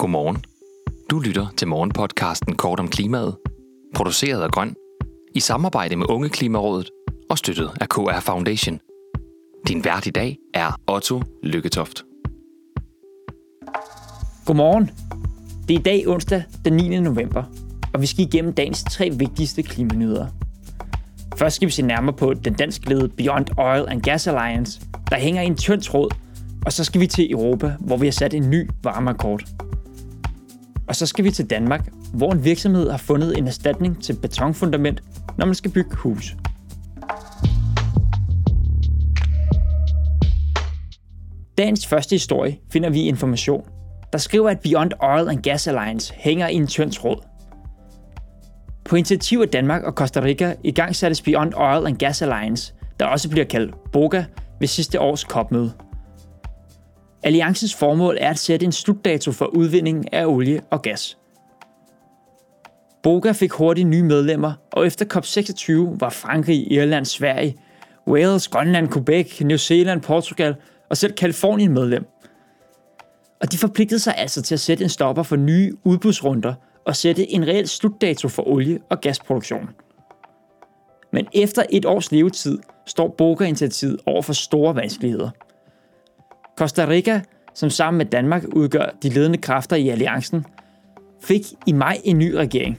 Godmorgen. Du lytter til morgenpodcasten Kort om klimaet, produceret af Grøn, i samarbejde med Unge Klimarådet og støttet af KR Foundation. Din vært i dag er Otto Lykketoft. Godmorgen. Det er i dag onsdag den 9. november, og vi skal igennem dagens tre vigtigste klimanyheder. Først skal vi se nærmere på den danskledede Beyond Oil and Gas Alliance, der hænger i en tynd tråd, og så skal vi til Europa, hvor vi har sat en ny varmeakkord. Og så skal vi til Danmark, hvor en virksomhed har fundet en erstatning til betonfundament, når man skal bygge hus. Dagens første historie finder vi i Information, der skriver, at Beyond Oil and Gas Alliance hænger i en tynd tråd. På initiativ af Danmark og Costa Rica igangsattes Beyond Oil and Gas Alliance, der også bliver kaldt BOGA, ved sidste års COP-møde. Alliancens formål er at sætte en slutdato for udvindingen af olie og gas. BOGA fik hurtigt nye medlemmer, og efter COP26 var Frankrig, Irland, Sverige, Wales, Grønland, Quebec, New Zealand, Portugal og selv Kalifornien medlem. Og de forpligtede sig altså til at sætte en stopper for nye udbudsrunder og sætte en reel slutdato for olie- og gasproduktion. Men efter et års levetid står BOGA-initiativet over for store vanskeligheder. Costa Rica, som sammen med Danmark udgør de ledende kræfter i alliancen, fik i maj en ny regering,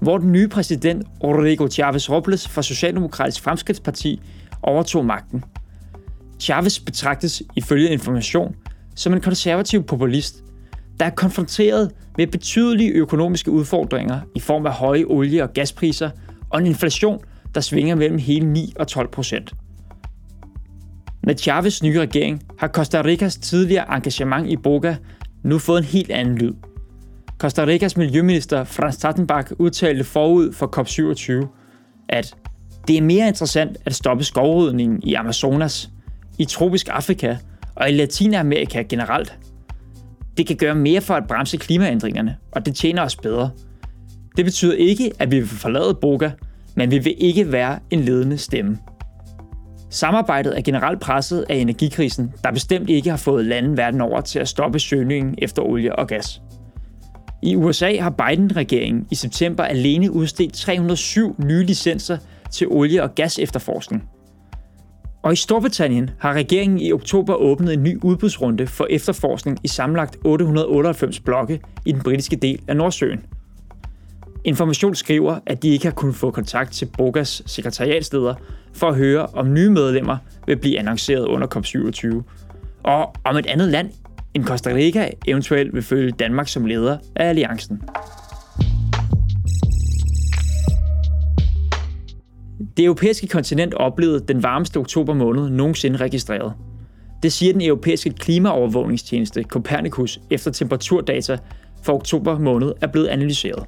hvor den nye præsident Rodrigo Chaves Robles fra Socialdemokratisk Fremskridtsparti overtog magten. Chaves betragtes ifølge Information som en konservativ populist, der er konfronteret med betydelige økonomiske udfordringer i form af høje olie- og gaspriser og en inflation, der svinger mellem hele 9% og 12%. Med Chaves nye regering har Costa Ricas tidligere engagement i BOGA nu fået en helt anden lyd. Costa Ricas miljøminister Franz Tattenbach udtalte forud for COP27, at det er mere interessant at stoppe skovrydningen i Amazonas, i tropisk Afrika og i Latinamerika generelt. Det kan gøre mere for at bremse klimaændringerne, og det tjener os bedre. Det betyder ikke, at vi vil forlade BOGA, men vi vil ikke være en ledende stemme. Samarbejdet er generelt presset af energikrisen, der bestemt ikke har fået lande verden over til at stoppe søgningen efter olie og gas. I USA har Biden-regeringen i september alene udstedt 307 nye licenser til olie- og gasefterforskning. Og i Storbritannien har regeringen i oktober åbnet en ny udbudsrunde for efterforskning i sammenlagt 898 blokke i den britiske del af Nordsøen. Information skriver, at de ikke har kunnet få kontakt til BOGAs sekretariatsleder for at høre, om nye medlemmer vil blive annonceret under COP27, og om et andet land end Costa Rica eventuelt vil følge Danmark som leder af alliancen. Det europæiske kontinent oplevede den varmeste oktober måned nogensinde registreret. Det siger den europæiske klimaovervågningstjeneste Copernicus efter temperaturdata for oktober måned er blevet analyseret.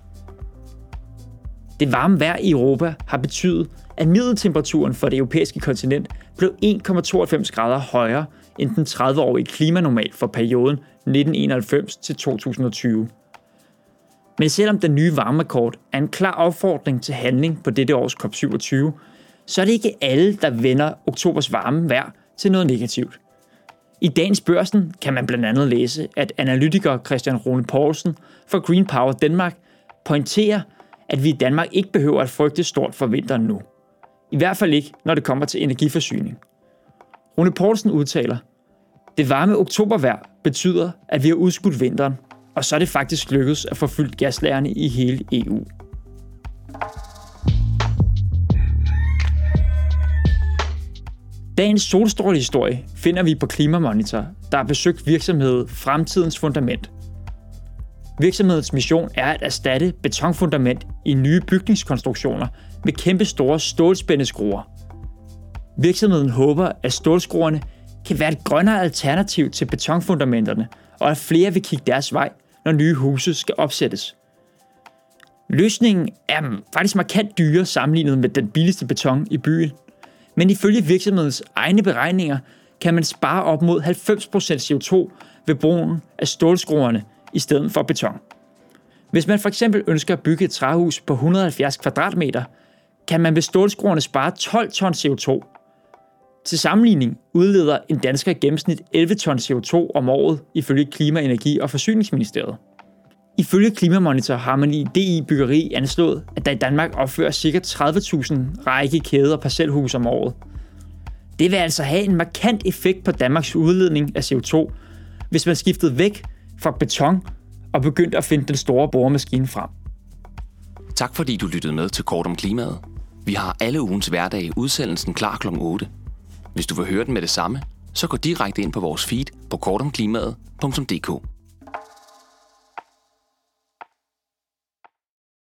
Det varme vejr i Europa har betydet, at middeltemperaturen for det europæiske kontinent blev 1,92 grader højere end den 30-årige klimanormal for perioden 1991 til 2020. Men selvom den nye varmeakkord er en klar opfordring til handling på dette års COP27, så er det ikke alle, der vender oktobers varme vejr til noget negativt. I dagens Børsen kan man blandt andet læse, at analytiker Christian Rune Poulsen fra Green Power Danmark pointerer, at vi i Danmark ikke behøver at frygte stort for vinteren nu. I hvert fald ikke, når det kommer til energiforsyning. Rune Poulsen udtaler, det varme oktobervejr betyder, at vi har udskudt vinteren, og så er det faktisk lykkedes at få fyldt gaslagerne i hele EU. Dagens solstrålehistorie finder vi på Klimamonitor, der har besøgt virksomheden Fremtidens Fundament. Virksomhedens mission er at erstatte betonfundament i nye bygningskonstruktioner med kæmpe store stålspændeskruer. Virksomheden håber, at stålskruerne kan være et grønnere alternativ til betonfundamenterne, og at flere vil kigge deres vej, når nye huse skal opsættes. Løsningen er faktisk markant dyrere sammenlignet med den billigste beton i byen, men ifølge virksomhedens egne beregninger kan man spare op mod 90% CO2 ved brugen af stålskruerne i stedet for beton. Hvis man for eksempel ønsker at bygge et træhus på 170 kvadratmeter, kan man ved stålskruerne spare 12 ton CO2. Til sammenligning udleder en dansker i gennemsnit 11 ton CO2 om året ifølge Klima-, Energi- og Forsyningsministeriet. Ifølge Klimamonitor har man i DI-byggeri anslået, at der i Danmark opfører ca. 30.000 række kæder og parcelhus om året. Det vil altså have en markant effekt på Danmarks udledning af CO2, hvis man skiftede væk fra beton og begyndte at finde den store boremaskine frem. Tak fordi du lyttede med til Kort om Klimaet. Vi har alle ugens hverdage udsendelsen klar kl. 8. Hvis du vil høre den med det samme, så gå direkte ind på vores feed på kortomklimaet.dk.